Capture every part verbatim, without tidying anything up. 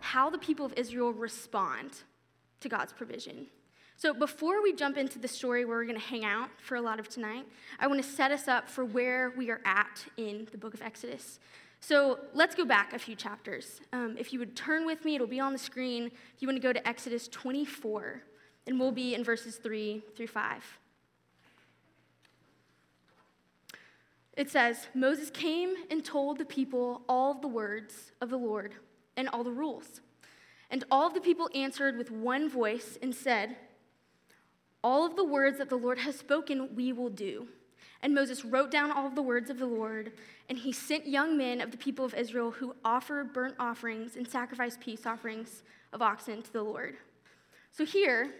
how the people of Israel respond to God's provision. So before we jump into the story where we're going to hang out for a lot of tonight, I want to set us up for where we are at in the book of Exodus. So let's go back a few chapters. Um, if you would turn with me, it'll be on the screen. If you want to go to Exodus twenty-four, and we'll be in verses three through five. It says, Moses came and told the people all the words of the Lord and all the rules. And all of the people answered with one voice and said, all of the words that the Lord has spoken, we will do. And Moses wrote down all of the words of the Lord, and he sent young men of the people of Israel who offered burnt offerings and sacrificed peace offerings of oxen to the Lord. So here,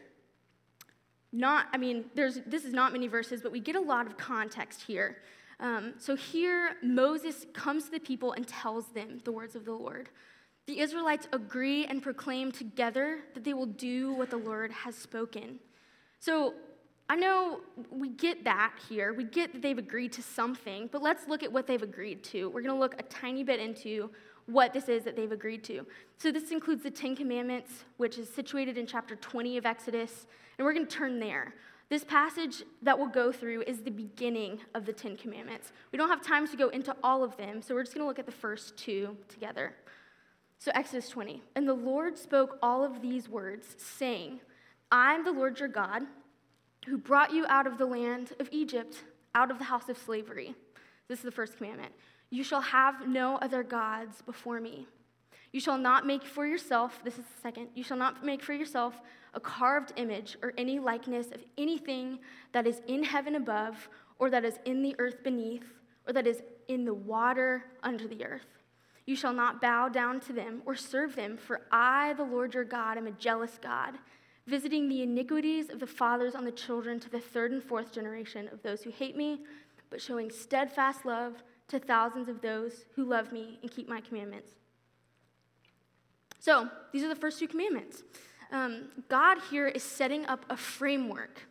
not, I mean, there's this is not many verses, but we get a lot of context here. Um, so here, Moses comes to the people and tells them the words of the Lord. The Israelites agree and proclaim together that they will do what the Lord has spoken. So I know we get that here. We get that they've agreed to something, but let's look at what they've agreed to. We're going to look a tiny bit into what this is that they've agreed to. So this includes the Ten Commandments, which is situated in chapter twenty of Exodus, and we're going to turn there. This passage that we'll go through is the beginning of the Ten Commandments. We don't have time to go into all of them, so we're just going to look at the first two together. So Exodus twenty, and the Lord spoke all of these words, saying, I am the Lord your God, who brought you out of the land of Egypt, out of the house of slavery. This is the first commandment. You shall have no other gods before me. You shall not make for yourself, this is the second, you shall not make for yourself a carved image or any likeness of anything that is in heaven above, or that is in the earth beneath, or that is in the water under the earth. You shall not bow down to them or serve them, for I, the Lord your God, am a jealous God, visiting the iniquities of the fathers on the children to the third and fourth generation of those who hate me, but showing steadfast love to thousands of those who love me and keep my commandments. So, these are the first two commandments. Um, God here is setting up a framework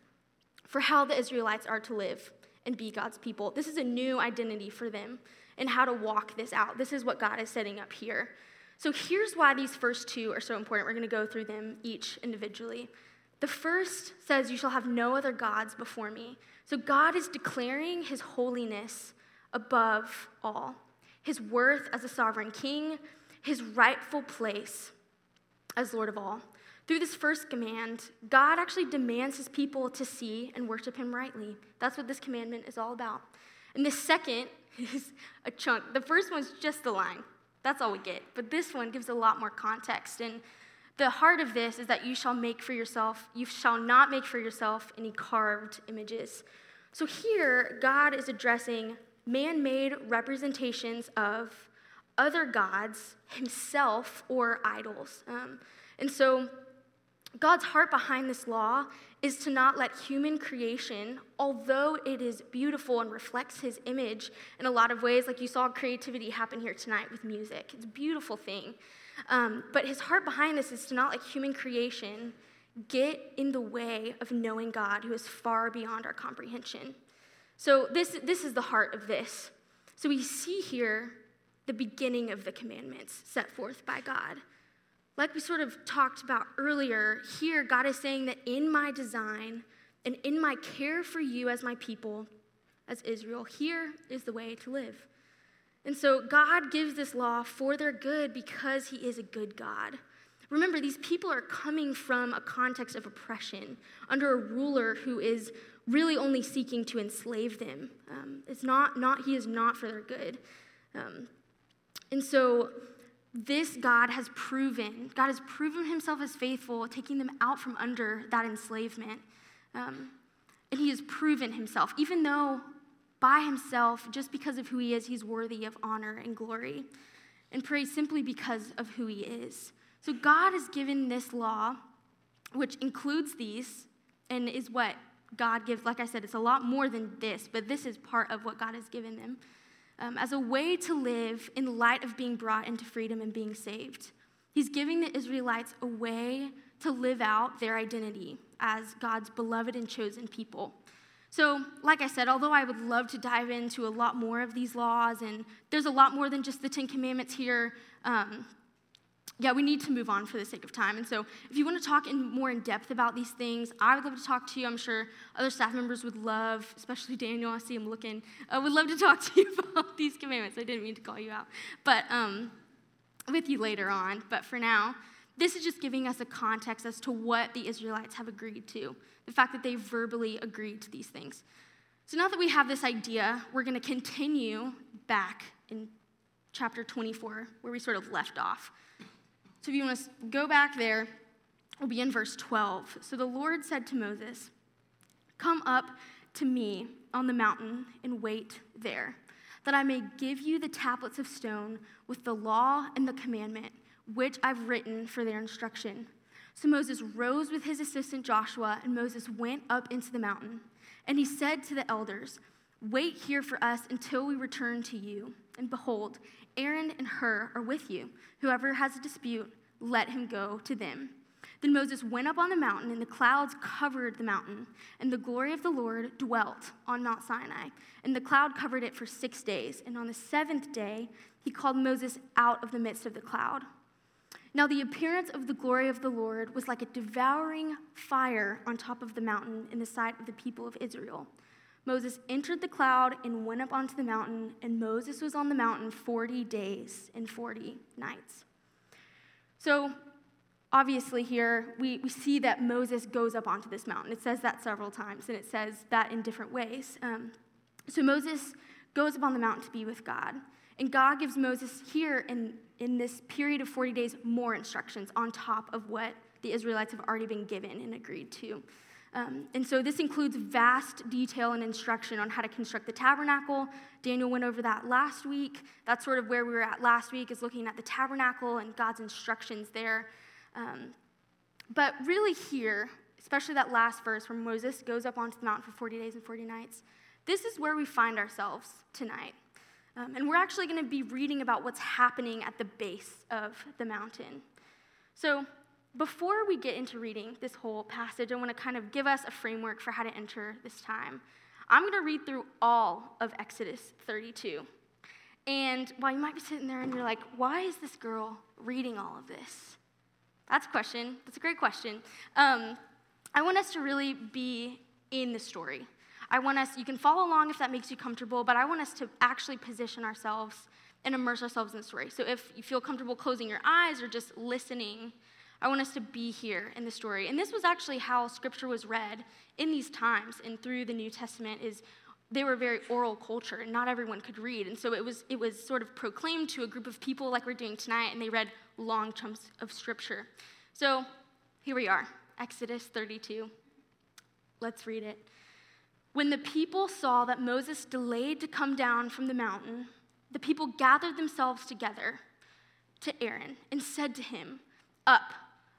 for how the Israelites are to live and be God's people. This is a new identity for them and how to walk this out. This is what God is setting up here. So here's why these first two are so important. We're going to go through them each individually. The first says, you shall have no other gods before me. So God is declaring his holiness above all, his worth as a sovereign king, his rightful place as Lord of all. Through this first command, God actually demands his people to see and worship him rightly. That's what this commandment is all about. And the second is a chunk. The first one's just a line. That's all we get. But this one gives a lot more context. And the heart of this is that you shall make for yourself, you shall not make for yourself any carved images. So here, God is addressing man-made representations of other gods, himself, or idols. Um, and so God's heart behind this law is to not let human creation, although it is beautiful and reflects his image in a lot of ways, like you saw creativity happen here tonight with music. It's a beautiful thing. Um, but his heart behind this is to not let human creation get in the way of knowing God, who is far beyond our comprehension. So this, this is the heart of this. So we see here the beginning of the commandments set forth by God. Like we sort of talked about earlier, here God is saying that in my design and in my care for you as my people, as Israel, here is the way to live. And so God gives this law for their good because he is a good God. Remember, these people are coming from a context of oppression under a ruler who is really only seeking to enslave them. Um, it's not, not, he is not for their good. Um, and so... This God has proven, God has proven himself as faithful, taking them out from under that enslavement. Um, and he has proven himself, even though by himself, just because of who he is, he's worthy of honor and glory and praise simply because of who he is. So God has given this law, which includes these, and is what God gives. Like I said, it's a lot more than this, but this is part of what God has given them um, as a way to live in light of being brought into freedom and being saved. He's giving the Israelites a way to live out their identity as God's beloved and chosen people. So, like I said, although I would love to dive into a lot more of these laws, and there's a lot more than just the Ten Commandments here, um, yeah, we need to move on for the sake of time. And so if you want to talk in more in depth about these things, I would love to talk to you. I'm sure other staff members would love, especially Daniel, I see him looking, I would love to talk to you about these commandments. I didn't mean to call you out, but um, with you later on. But for now, this is just giving us a context as to what the Israelites have agreed to, the fact that they verbally agreed to these things. So now that we have this idea, we're going to continue back in chapter twenty-four, where we sort of left off. So if you want to go back there, we'll be in verse twelve. So the Lord said to Moses, "Come up to me on the mountain and wait there, that I may give you the tablets of stone with the law and the commandment, which I've written for their instruction." So Moses rose with his assistant Joshua, and Moses went up into the mountain. And he said to the elders, "Wait here for us until we return to you. And behold, Aaron and Hur are with you. Whoever has a dispute, let him go to them." Then Moses went up on the mountain, and the clouds covered the mountain. And the glory of the Lord dwelt on Mount Sinai, and the cloud covered it for six days. And on the seventh day, he called Moses out of the midst of the cloud. Now the appearance of the glory of the Lord was like a devouring fire on top of the mountain in the sight of the people of Israel. Moses entered the cloud and went up onto the mountain, and Moses was on the mountain forty days and forty nights. So, obviously here, we, we see that Moses goes up onto this mountain. It says that several times, and it says that in different ways. Um, so Moses goes up on the mountain to be with God, and God gives Moses here in, in this period of forty days more instructions on top of what the Israelites have already been given and agreed to. Um, and so this includes vast detail and instruction on how to construct the tabernacle. Daniel went over that last week. That's sort of where we were at last week, is looking at the tabernacle and God's instructions there. Um, but really here, especially that last verse where Moses goes up onto the mountain for forty days and forty nights, this is where we find ourselves tonight. Um, and we're actually going to be reading about what's happening at the base of the mountain. So before we get into reading this whole passage, I want to kind of give us a framework for how to enter this time. I'm going to read through all of Exodus thirty-two. And while you might be sitting there and you're like, why is this girl reading all of this? That's a question. That's a great question. Um, I want us to really be in the story. I want us, you can follow along if that makes you comfortable, but I want us to actually position ourselves and immerse ourselves in the story. So if you feel comfortable closing your eyes or just listening, I want us to be here in the story. And this was actually how Scripture was read in these times and through the New Testament, is they were a very oral culture, and not everyone could read. And so it was it was sort of proclaimed to a group of people like we're doing tonight, and they read long chunks of Scripture. So here we are, Exodus thirty-two. Let's read it. "When the people saw that Moses delayed to come down from the mountain, the people gathered themselves together to Aaron and said to him, 'Up,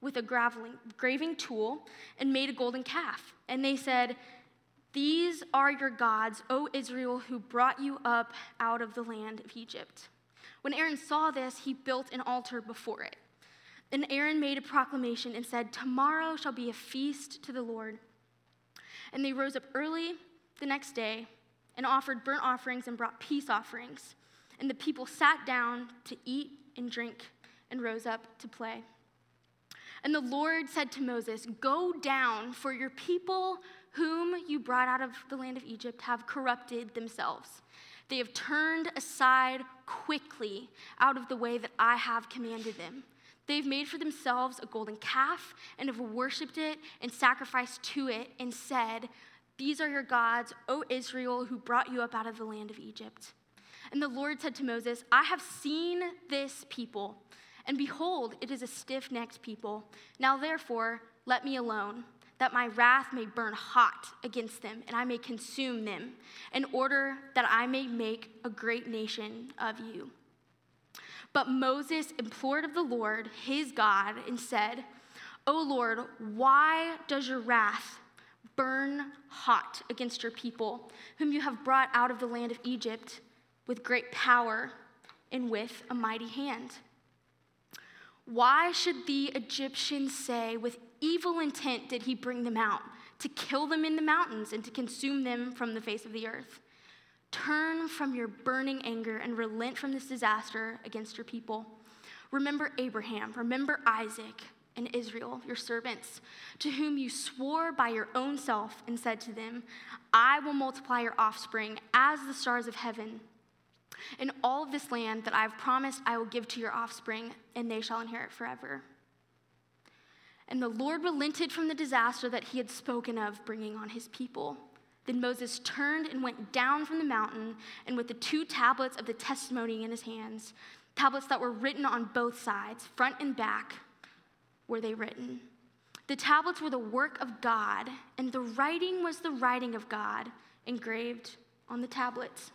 with a graveling, graving tool, and made a golden calf. And they said, 'These are your gods, O Israel, who brought you up out of the land of Egypt.' When Aaron saw this, he built an altar before it. And Aaron made a proclamation and said, 'Tomorrow shall be a feast to the Lord.' And they rose up early the next day and offered burnt offerings and brought peace offerings. And the people sat down to eat and drink and rose up to play. And the Lord said to Moses, 'Go down, for your people whom you brought out of the land of Egypt have corrupted themselves. They have turned aside quickly out of the way that I have commanded them. They've made for themselves a golden calf and have worshipped it and sacrificed to it and said, "These are your gods, O Israel, who brought you up out of the land of Egypt." And the Lord said to Moses, "I have seen this people, and behold, it is a stiff-necked people. Now therefore, let me alone, that my wrath may burn hot against them, and I may consume them, in order that I may make a great nation of you." But Moses implored of the Lord, his God, and said, "O Lord, why does your wrath burn hot against your people, whom you have brought out of the land of Egypt with great power and with a mighty hand? Why should the Egyptians say, 'With evil intent did he bring them out, to kill them in the mountains and to consume them from the face of the earth?' Turn from your burning anger and relent from this disaster against your people. Remember Abraham, remember Isaac, and Israel, your servants, to whom you swore by your own self and said to them, 'I will multiply your offspring as the stars of heaven. And all of this land that I have promised I will give to your offspring, and they shall inherit forever.' And the Lord relented from the disaster that he had spoken of bringing on his people. Then Moses turned and went down from the mountain, and with the two tablets of the testimony in his hands, tablets that were written on both sides, front and back, were they written. The tablets were the work of God, and the writing was the writing of God engraved on the tablets.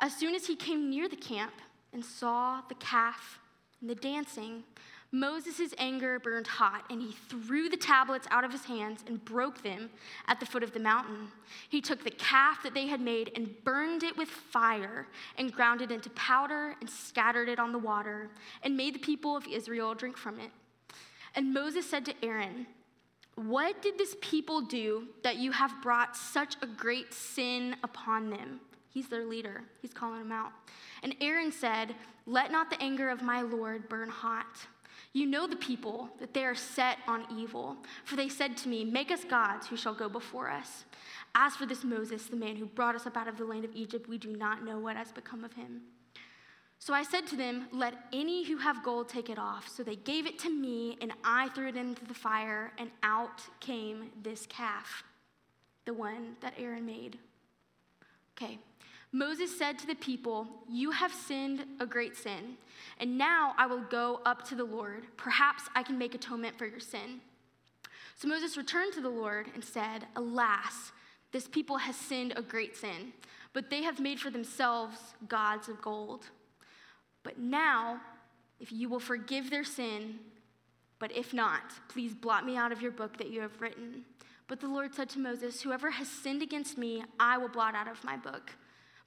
As soon as he came near the camp and saw the calf and the dancing, Moses' anger burned hot, and he threw the tablets out of his hands and broke them at the foot of the mountain. He took the calf that they had made and burned it with fire and ground it into powder and scattered it on the water and made the people of Israel drink from it. And Moses said to Aaron, 'What did this people do that you have brought such a great sin upon them?'" He's their leader. He's calling them out. And Aaron said, "Let not the anger of my Lord burn hot. You know the people, that they are set on evil. For they said to me, 'Make us gods who shall go before us.' As for this Moses, the man who brought us up out of the land of Egypt, we do not know what has become of him. So I said to them, 'Let any who have gold take it off.' So they gave it to me, and I threw it into the fire, and out came this calf, the one that Aaron made." Okay. Moses said to the people, "You have sinned a great sin, and now I will go up to the Lord. Perhaps I can make atonement for your sin." So Moses returned to the Lord and said, "Alas, this people has sinned a great sin, but they have made for themselves gods of gold. But now, if you will forgive their sin, but if not, please blot me out of your book that you have written." But the Lord said to Moses, "Whoever has sinned against me, I will blot out of my book.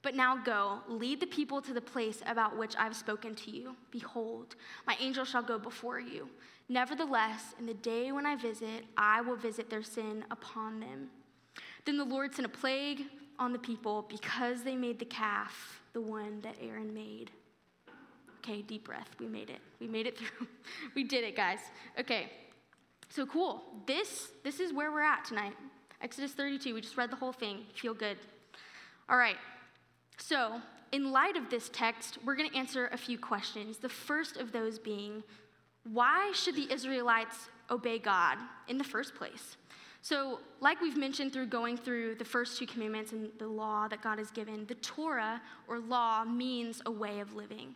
But now go, lead the people to the place about which I have spoken to you. Behold, my angel shall go before you. Nevertheless, in the day when I visit, I will visit their sin upon them." Then the Lord sent a plague on the people because they made the calf, the one that Aaron made. Okay, deep breath. We made it. We made it through. We did it, guys. Okay, so cool. This, this is where we're at tonight. Exodus thirty-two. We just read the whole thing. Feel good. All right. So, in light of this text, we're going to answer a few questions. The first of those being, why should the Israelites obey God in the first place? So, like we've mentioned through going through the first two commandments and the law that God has given, the Torah, or law, means a way of living.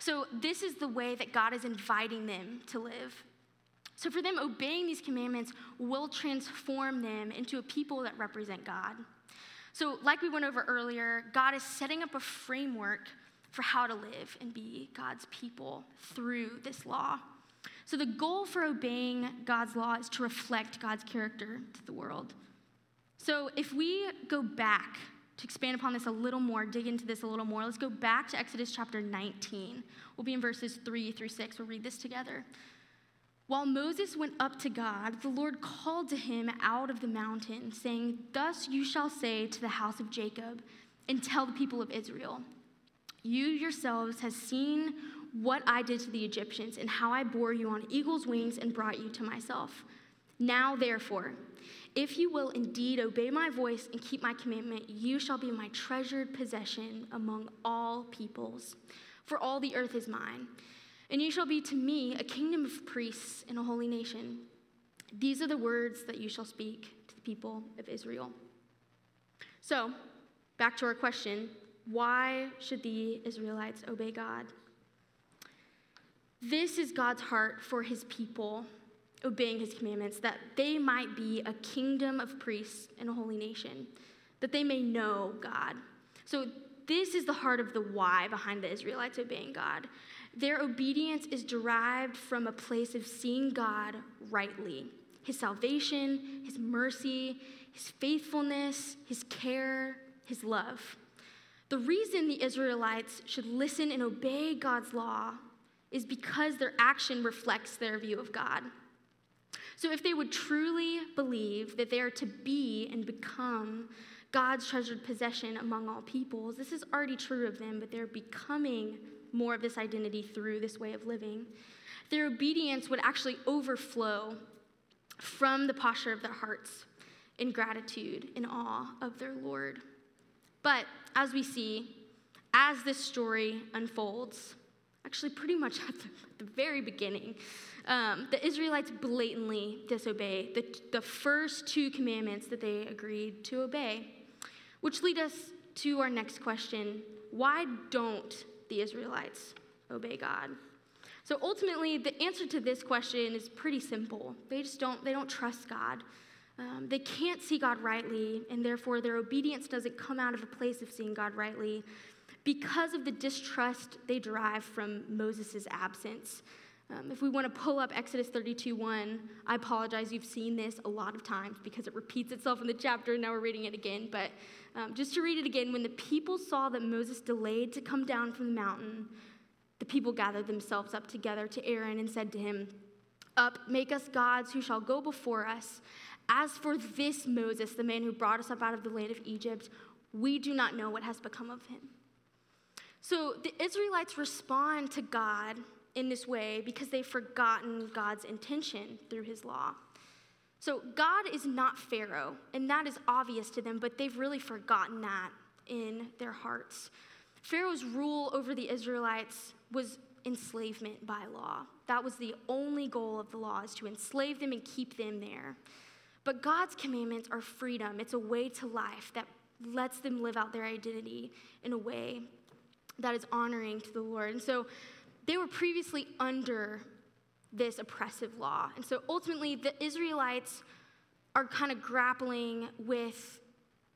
So, this is the way that God is inviting them to live. So, for them, obeying these commandments will transform them into a people that represent God. So like we went over earlier, God is setting up a framework for how to live and be God's people through this law. So the goal for obeying God's law is to reflect God's character to the world. So if we go back to expand upon this a little more, dig into this a little more, let's go back to Exodus chapter nineteen. We'll be in verses three through six. We'll read this together. "While Moses went up to God, the Lord called to him out of the mountain, saying, 'Thus you shall say to the house of Jacob, and tell the people of Israel, you yourselves have seen what I did to the Egyptians, and how I bore you on eagle's wings and brought you to myself. Now therefore, if you will indeed obey my voice and keep my commandment, you shall be my treasured possession among all peoples, for all the earth is mine. And you shall be to me a kingdom of priests and a holy nation. These are the words that you shall speak to the people of Israel. So, back to our question, why should the Israelites obey God? This is God's heart for his people, obeying his commandments, that they might be a kingdom of priests and a holy nation, that they may know God. So this is the heart of the why behind the Israelites obeying God. Their obedience is derived from a place of seeing God rightly, his salvation, his mercy, his faithfulness, his care, his love. The reason the Israelites should listen and obey God's law is because their action reflects their view of God. So if they would truly believe that they are to be and become God's treasured possession among all peoples, this is already true of them, but they're becoming more of this identity through this way of living. Their obedience would actually overflow from the posture of their hearts in gratitude and awe of their Lord. But as we see, as this story unfolds, actually pretty much at the, the very beginning, um, the Israelites blatantly disobey the, the first two commandments that they agreed to obey, which lead us to our next question. Why don't the Israelites obey God? So ultimately, the answer to this question is pretty simple. They just don't, they don't trust God. Um, they can't see God rightly, and therefore their obedience doesn't come out of a place of seeing God rightly, because of the distrust they derive from Moses' absence. Um, if we want to pull up Exodus thirty-two one, I apologize, you've seen this a lot of times because it repeats itself in the chapter, and now we're reading it again. But um, just to read it again, when the people saw that Moses delayed to come down from the mountain, the people gathered themselves up together to Aaron and said to him, "Up, make us gods who shall go before us. As for this Moses, the man who brought us up out of the land of Egypt, we do not know what has become of him." So the Israelites respond to God in this way because they've forgotten God's intention through his law. So God is not Pharaoh, and that is obvious to them, but they've really forgotten that in their hearts. Pharaoh's rule over the Israelites was enslavement by law. That was the only goal of the law, is to enslave them and keep them there. But God's commandments are freedom. It's a way to life that lets them live out their identity in a way that is honoring to the Lord. And so they were previously under this oppressive law. And so ultimately, the Israelites are kind of grappling with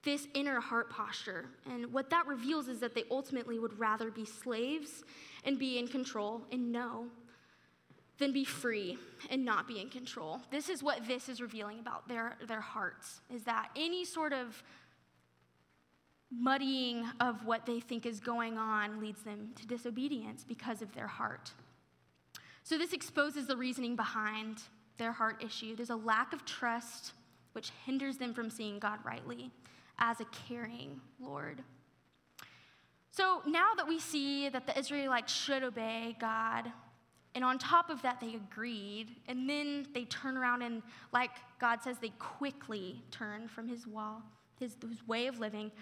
this inner heart posture. And what that reveals is that they ultimately would rather be slaves and be in control and know than be free and not be in control. This is what this is revealing about their, their hearts, is that any sort of muddying of what they think is going on leads them to disobedience because of their heart. So this exposes the reasoning behind their heart issue. There's a lack of trust, which hinders them from seeing God rightly as a caring Lord. So now that we see that the Israelites should obey God, and on top of that, they agreed, and then they turn around and, like God says, they quickly turn from his wall, his, his way of living,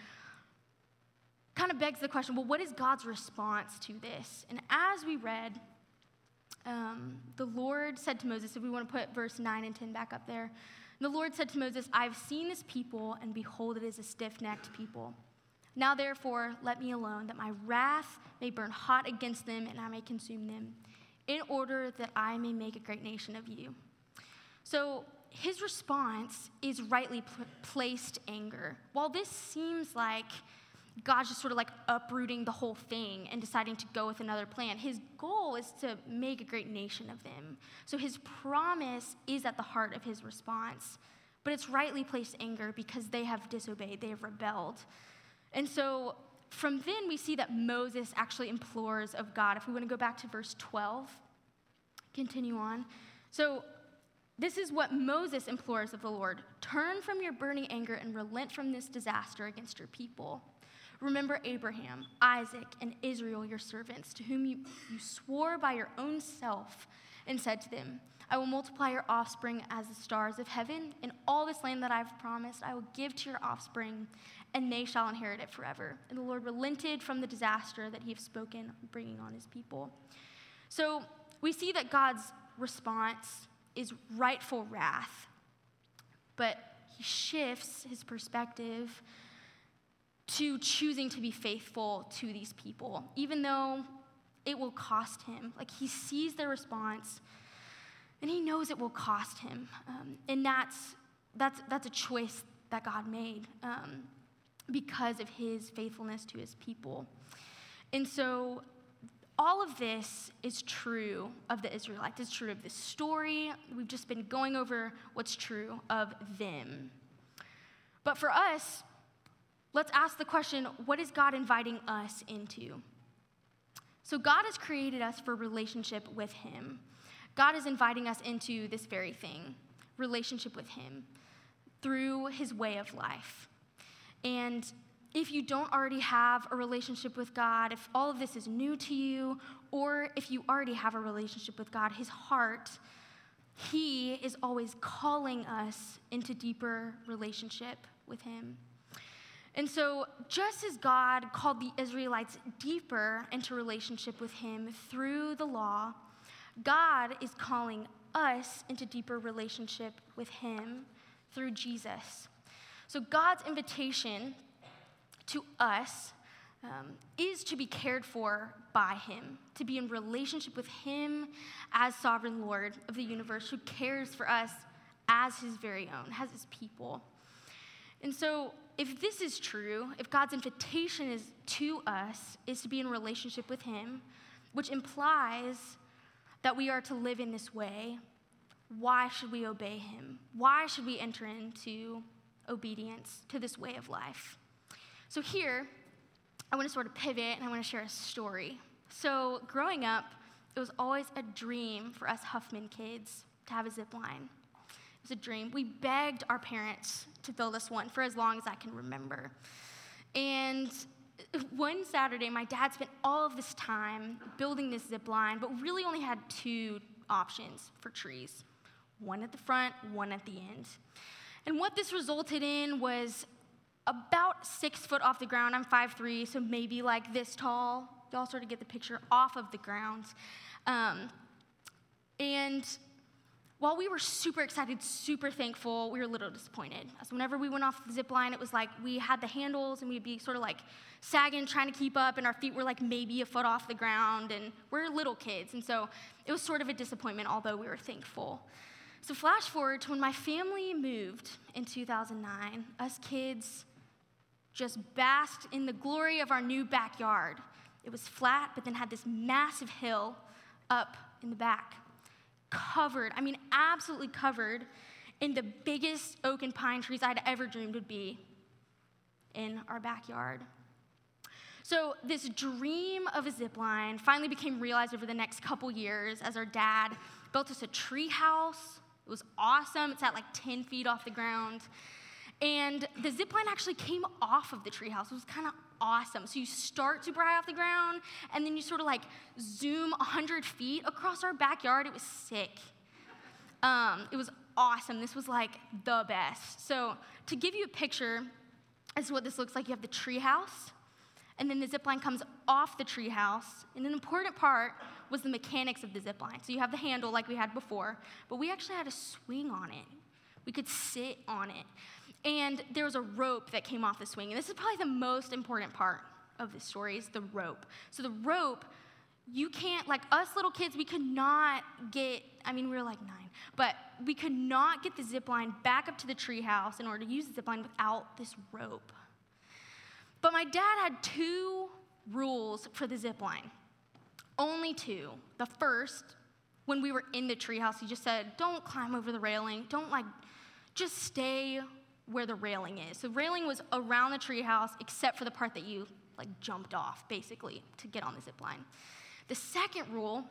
kind of begs the question, well, what is God's response to this? And as we read, um, the Lord said to Moses, if we want to put verse nine and ten back up there, the Lord said to Moses, "I've seen this people, and behold, it is a stiff-necked people. Now therefore, let me alone, that my wrath may burn hot against them, and I may consume them, in order that I may make a great nation of you." So his response is rightly pl- placed anger. While this seems like God's just sort of like uprooting the whole thing and deciding to go with another plan, his goal is to make a great nation of them. So his promise is at the heart of his response, but it's rightly placed anger because they have disobeyed, they have rebelled. And so from then we see that Moses actually implores of God. If we want to go back to verse twelve, continue on. So this is what Moses implores of the Lord: "Turn from your burning anger and relent from this disaster against your people. Remember Abraham, Isaac, and Israel, your servants, to whom you, you swore by your own self and said to them, 'I will multiply your offspring as the stars of heaven, and all this land that I've promised I will give to your offspring, and they shall inherit it forever.' And the Lord relented from the disaster that he had spoken, bringing on his people." So we see that God's response is rightful wrath, but he shifts his perspective to choosing to be faithful to these people, even though it will cost him. Like, he sees their response, and he knows it will cost him. Um, and that's, that's, that's a choice that God made um, because of his faithfulness to his people. And so all of this is true of the Israelites. It's true of this story. We've just been going over what's true of them. But for us, let's ask the question, what is God inviting us into? So God has created us for relationship with him. God is inviting us into this very thing, relationship with him, through his way of life. And if you don't already have a relationship with God, if all of this is new to you, or if you already have a relationship with God, his heart, he is always calling us into deeper relationship with him. And so just as God called the Israelites deeper into relationship with him through the law, God is calling us into deeper relationship with him through Jesus. So God's invitation to us um, is to be cared for by him, to be in relationship with him as sovereign Lord of the universe who cares for us as his very own, as his people. And so if this is true, if God's invitation is to us is to be in relationship with him, which implies that we are to live in this way, why should we obey him? Why should we enter into obedience to this way of life? So here, I want to sort of pivot, and I want to share a story. So growing up, it was always a dream for us Huffman kids to have a zip line. It was a dream. We begged our parents to build us one for as long as I can remember. And one Saturday, my dad spent all of this time building this zip line, but really only had two options for trees, one at the front, one at the end. And what this resulted in was about six foot off the ground. I'm five foot three, so maybe like this tall. Y'all sort of get the picture, off of the ground. Um, and while we were super excited, super thankful, we were a little disappointed. So whenever we went off the zip line, it was like we had the handles, and we'd be sort of like sagging, trying to keep up, and our feet were like maybe a foot off the ground, and we're little kids. And so it was sort of a disappointment, although we were thankful. So flash forward to when my family moved in two thousand nine, us kids just basked in the glory of our new backyard. It was flat, but then had this massive hill up in the back. Covered, I mean, absolutely covered in the biggest oak and pine trees I'd ever dreamed would be in our backyard. So this dream of a zip line finally became realized over the next couple years as our dad built us a tree house. It was awesome. It's at like ten feet off the ground. And the zip line actually came off of the tree house. It was kind of awesome. So you start super high off the ground, and then you sort of like zoom one hundred feet across our backyard. It was sick. Um, it was awesome. This was like the best. So to give you a picture, this is what this looks like. You have the tree house, and then the zip line comes off the tree house. And an important part was the mechanics of the zip line. So you have the handle like we had before, but we actually had a swing on it. We could sit on it. And there was a rope that came off the swing. And this is probably the most important part of this story, is the rope. So the rope, you can't, like us little kids, we could not get, I mean, we were like nine, but we could not get the zip line back up to the treehouse in order to use the zip line without this rope. But my dad had two rules for the zip line. Only two. The first, when we were in the treehouse, he just said, don't climb over the railing. Don't, like, just stay where the railing is. So railing was around the treehouse, except for the part that you like jumped off, basically, to get on the zip line. The second rule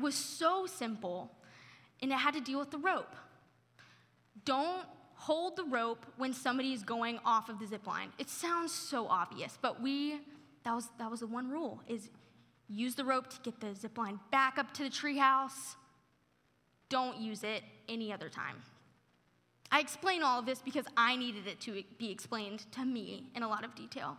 was so simple, and it had to deal with the rope. Don't hold the rope when somebody is going off of the zip line. It sounds so obvious, but we that was that was the one rule: is use the rope to get the zip line back up to the treehouse. Don't use it any other time. I explain all of this because I needed it to be explained to me in a lot of detail.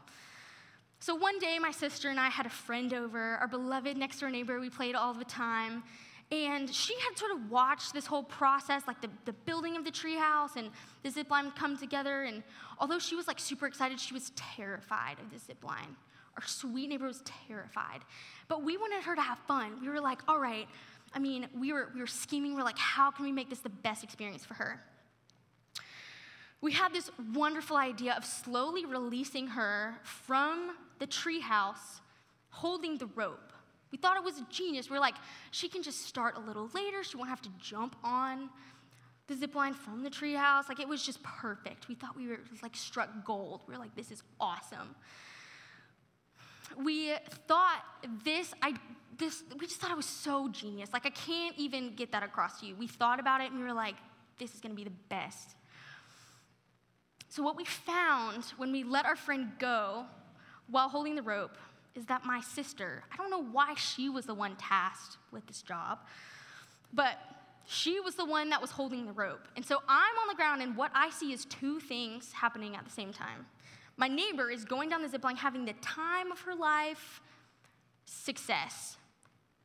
So one day, my sister and I had a friend over, our beloved next-door neighbor. We played all the time. And she had sort of watched this whole process, like the, the building of the treehouse and the zip line come together. And although she was like super excited, she was terrified of the zip line. Our sweet neighbor was terrified. But we wanted her to have fun. We were like, all right. I mean, we were, we were scheming. We were like, how can we make this the best experience for her? We had this wonderful idea of slowly releasing her from the treehouse, holding the rope. We thought it was genius. We were like, she can just start a little later. She won't have to jump on the zip line from the treehouse. Like, it was just perfect. We thought we were like struck gold. We were like, this is awesome. We thought this, I, this, we just thought it was so genius. Like, I can't even get that across to you. We thought about it and we were like, this is gonna be the best. So what we found when we let our friend go while holding the rope is that my sister, I don't know why she was the one tasked with this job, but she was the one that was holding the rope. And so I'm on the ground, and what I see is two things happening at the same time. My neighbor is going down the zip line, having the time of her life, success.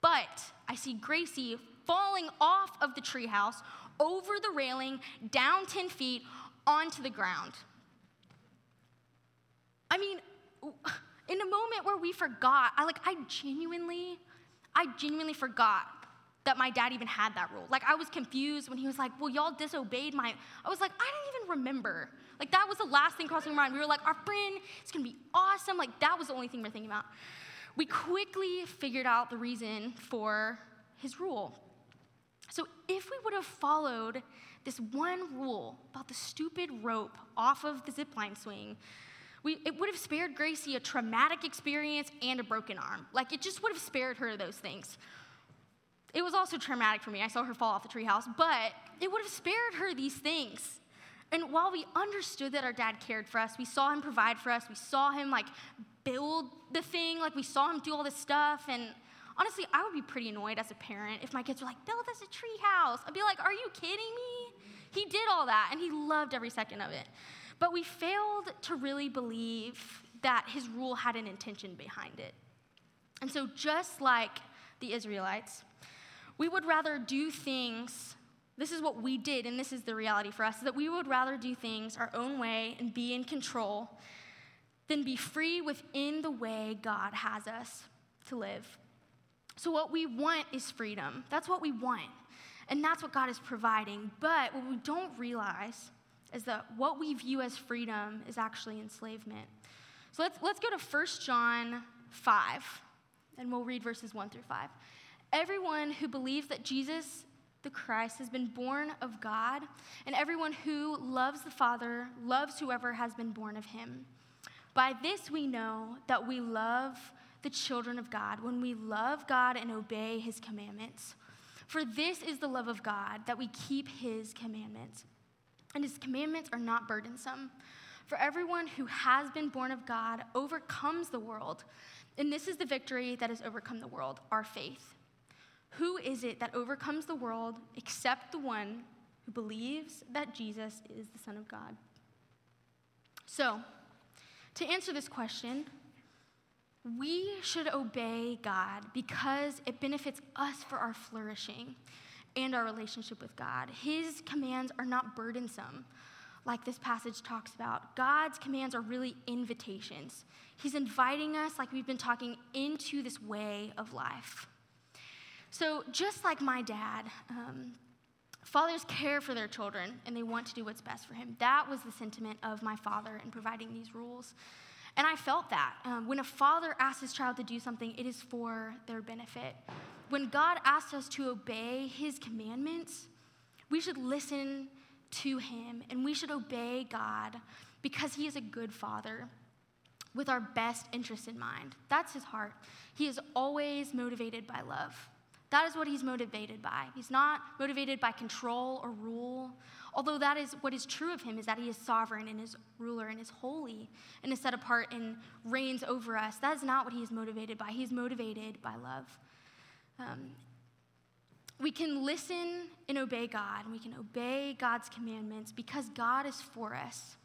But I see Gracie falling off of the treehouse, over the railing, down ten feet, onto the ground. I mean, in a moment where we forgot, I like, I genuinely, I genuinely forgot that my dad even had that rule. Like, I was confused when he was like, well, y'all disobeyed my, I was like, I didn't even remember. Like, that was the last thing crossing my mind. We were like, our friend, it's gonna be awesome. Like, that was the only thing we were thinking about. We quickly figured out the reason for his rule. So if we would have followed this one rule about the stupid rope off of the zipline swing, We, it would have spared Gracie a traumatic experience and a broken arm. Like, it just would have spared her those things. It was also traumatic for me. I saw her fall off the treehouse, but it would have spared her these things. And while we understood that our dad cared for us, we saw him provide for us, we saw him, like, build the thing, like, we saw him do all this stuff, and honestly, I would be pretty annoyed as a parent if my kids were like, build us a treehouse. I'd be like, are you kidding me? He did all that, and he loved every second of it. But we failed to really believe that his rule had an intention behind it. And so just like the Israelites, we would rather do things, this is what we did, and this is the reality for us, that we would rather do things our own way and be in control than be free within the way God has us to live. So what we want is freedom. That's what we want, and that's what God is providing. But what we don't realize is that what we view as freedom is actually enslavement. So let's let's go to First John five, and we'll read verses one through five. Everyone who believes that Jesus the Christ has been born of God, and everyone who loves the Father loves whoever has been born of him. By this we know that we love the children of God, when we love God and obey his commandments. For this is the love of God, that we keep his commandments. And his commandments are not burdensome. For everyone who has been born of God overcomes the world. And this is the victory that has overcome the world, our faith. Who is it that overcomes the world except the one who believes that Jesus is the Son of God? So, to answer this question, we should obey God because it benefits us for our flourishing and our relationship with God. His commands are not burdensome, like this passage talks about. God's commands are really invitations. He's inviting us, like we've been talking, into this way of life. So just like my dad, um, fathers care for their children, and they want to do what's best for him. That was the sentiment of my father in providing these rules. And I felt that. Um, when a father asks his child to do something, it is for their benefit. When God asks us to obey his commandments, we should listen to him, and we should obey God because he is a good father with our best interests in mind. That's his heart. He is always motivated by love. That is what he's motivated by. He's not motivated by control or rule, although that is what is true of him, is that he is sovereign and is ruler and is holy and is set apart and reigns over us. That is not what he is motivated by. He is motivated by love. Um, we can listen and obey God, and we can obey God's commandments because God is for us,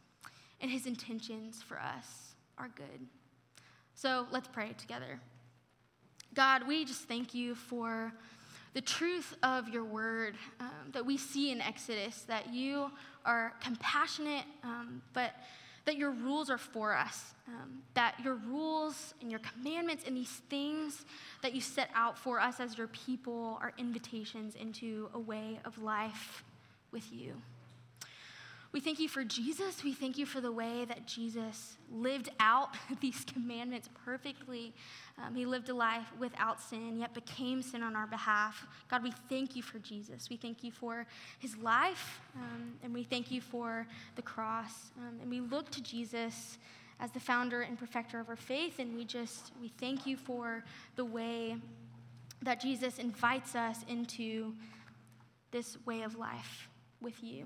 and his intentions for us are good. So let's pray together. God, we just thank you for the truth of your word um, that we see in Exodus, that you are compassionate, um, but that your rules are for us, um, that your rules and your commandments and these things that you set out for us as your people are invitations into a way of life with you. We thank you for Jesus. We thank you for the way that Jesus lived out these commandments perfectly. Um, he lived a life without sin, yet became sin on our behalf. God, we thank you for Jesus. We thank you for his life, um, and we thank you for the cross. Um, and we look to Jesus as the founder and perfecter of our faith, and we just, we thank you for the way that Jesus invites us into this way of life with you.